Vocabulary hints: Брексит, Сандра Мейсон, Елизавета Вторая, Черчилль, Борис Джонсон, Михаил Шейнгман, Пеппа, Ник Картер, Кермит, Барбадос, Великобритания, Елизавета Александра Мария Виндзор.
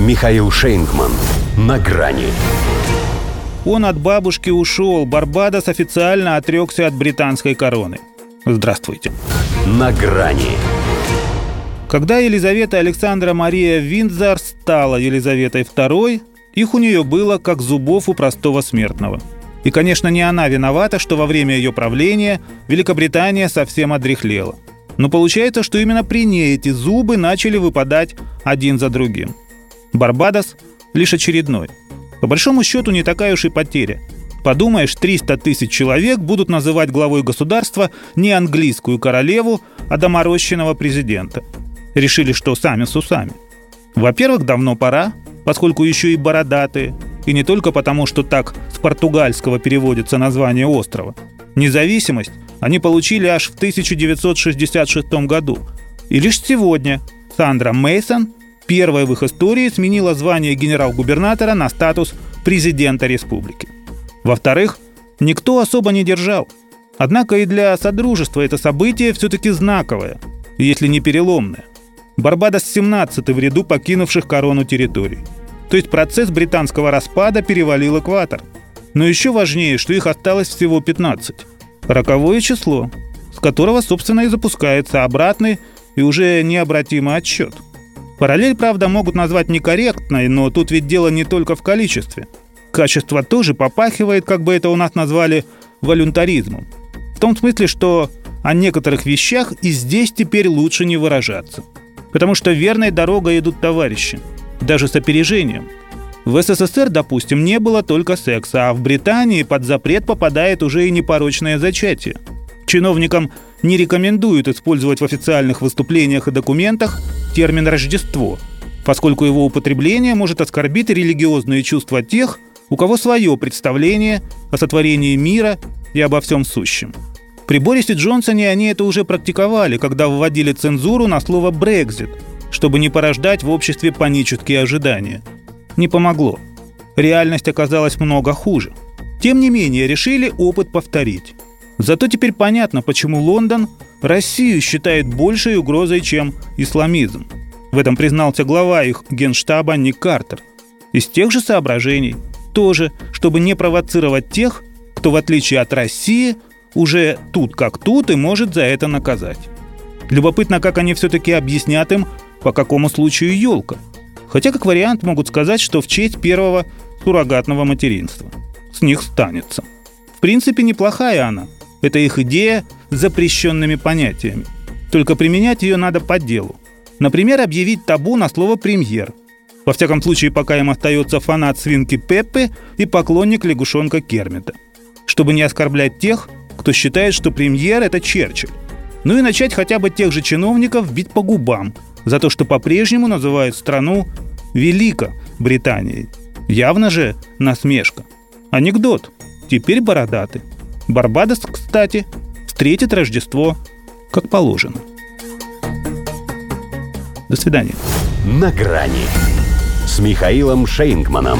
Михаил Шейнгман. На грани. Он от бабушки ушел. Барбадос официально отрекся от британской короны. Здравствуйте. На грани. Когда Елизавета Александра Мария Виндзор стала Елизаветой II, их у нее было как зубов у простого смертного. И, конечно, не она виновата, что во время ее правления Великобритания совсем одряхлела. Но получается, что именно при ней эти зубы начали выпадать один за другим. Барбадос – лишь очередной. По большому счету, не такая уж и потеря. Подумаешь, 300 тысяч человек будут называть главой государства не английскую королеву, а доморощенного президента. Решили, что сами с усами. Во-первых, давно пора, поскольку еще и бородатые. И не только потому, что так с португальского переводится название острова. Независимость они получили аж в 1966 году. И лишь сегодня Сандра Мейсон первая в их истории сменила звание генерал-губернатора на статус президента республики. Во-вторых, никто особо не держал. Однако и для Содружества это событие все-таки знаковое, если не переломное. Барбадос 17-й в ряду покинувших корону территорий. То есть процесс британского распада перевалил экватор. Но еще важнее, что их осталось всего 15. Роковое число, с которого, собственно, и запускается обратный и уже необратимый отсчет. Параллель, правда, могут назвать некорректной, но тут ведь дело не только в количестве. Качество тоже попахивает, как бы это у нас назвали, волюнтаризмом. В том смысле, что о некоторых вещах и здесь теперь лучше не выражаться. Потому что верной дорогой идут товарищи. Даже с опережением. В СССР, допустим, не было только секса, а в Британии под запрет попадает уже и непорочное зачатие. Чиновникам не рекомендуют использовать в официальных выступлениях и документах термин «Рождество», поскольку его употребление может оскорбить религиозные чувства тех, у кого свое представление о сотворении мира и обо всем сущем. При Борисе Джонсоне они это уже практиковали, когда вводили цензуру на слово «Брексит», чтобы не порождать в обществе панические ожидания. Не помогло. Реальность оказалась много хуже. Тем не менее, решили опыт повторить. Зато теперь понятно, почему Лондон Россию считает большей угрозой, чем исламизм. В этом признался глава их генштаба Ник Картер. Из тех же соображений. Тоже, чтобы не провоцировать тех, кто, в отличие от России, уже тут как тут и может за это наказать. Любопытно, как они все-таки объяснят им, по какому случаю елка. Хотя, как вариант, могут сказать, что в честь первого суррогатного материнства. С них станется. В принципе, неплохая она. Это их идея с запрещенными понятиями. Только применять ее надо по делу. Например, объявить табу на слово «премьер». Во всяком случае, пока им остается фанат свинки Пеппы и поклонник лягушонка Кермита. Чтобы не оскорблять тех, кто считает, что премьер – это Черчилль. Ну и начать хотя бы тех же чиновников бить по губам за то, что по-прежнему называют страну Великобританией. Явно же насмешка. Анекдот. Теперь бородаты. Барбадос, кстати, встретит Рождество как положено. До свидания. На грани с Михаилом Шейнгманом.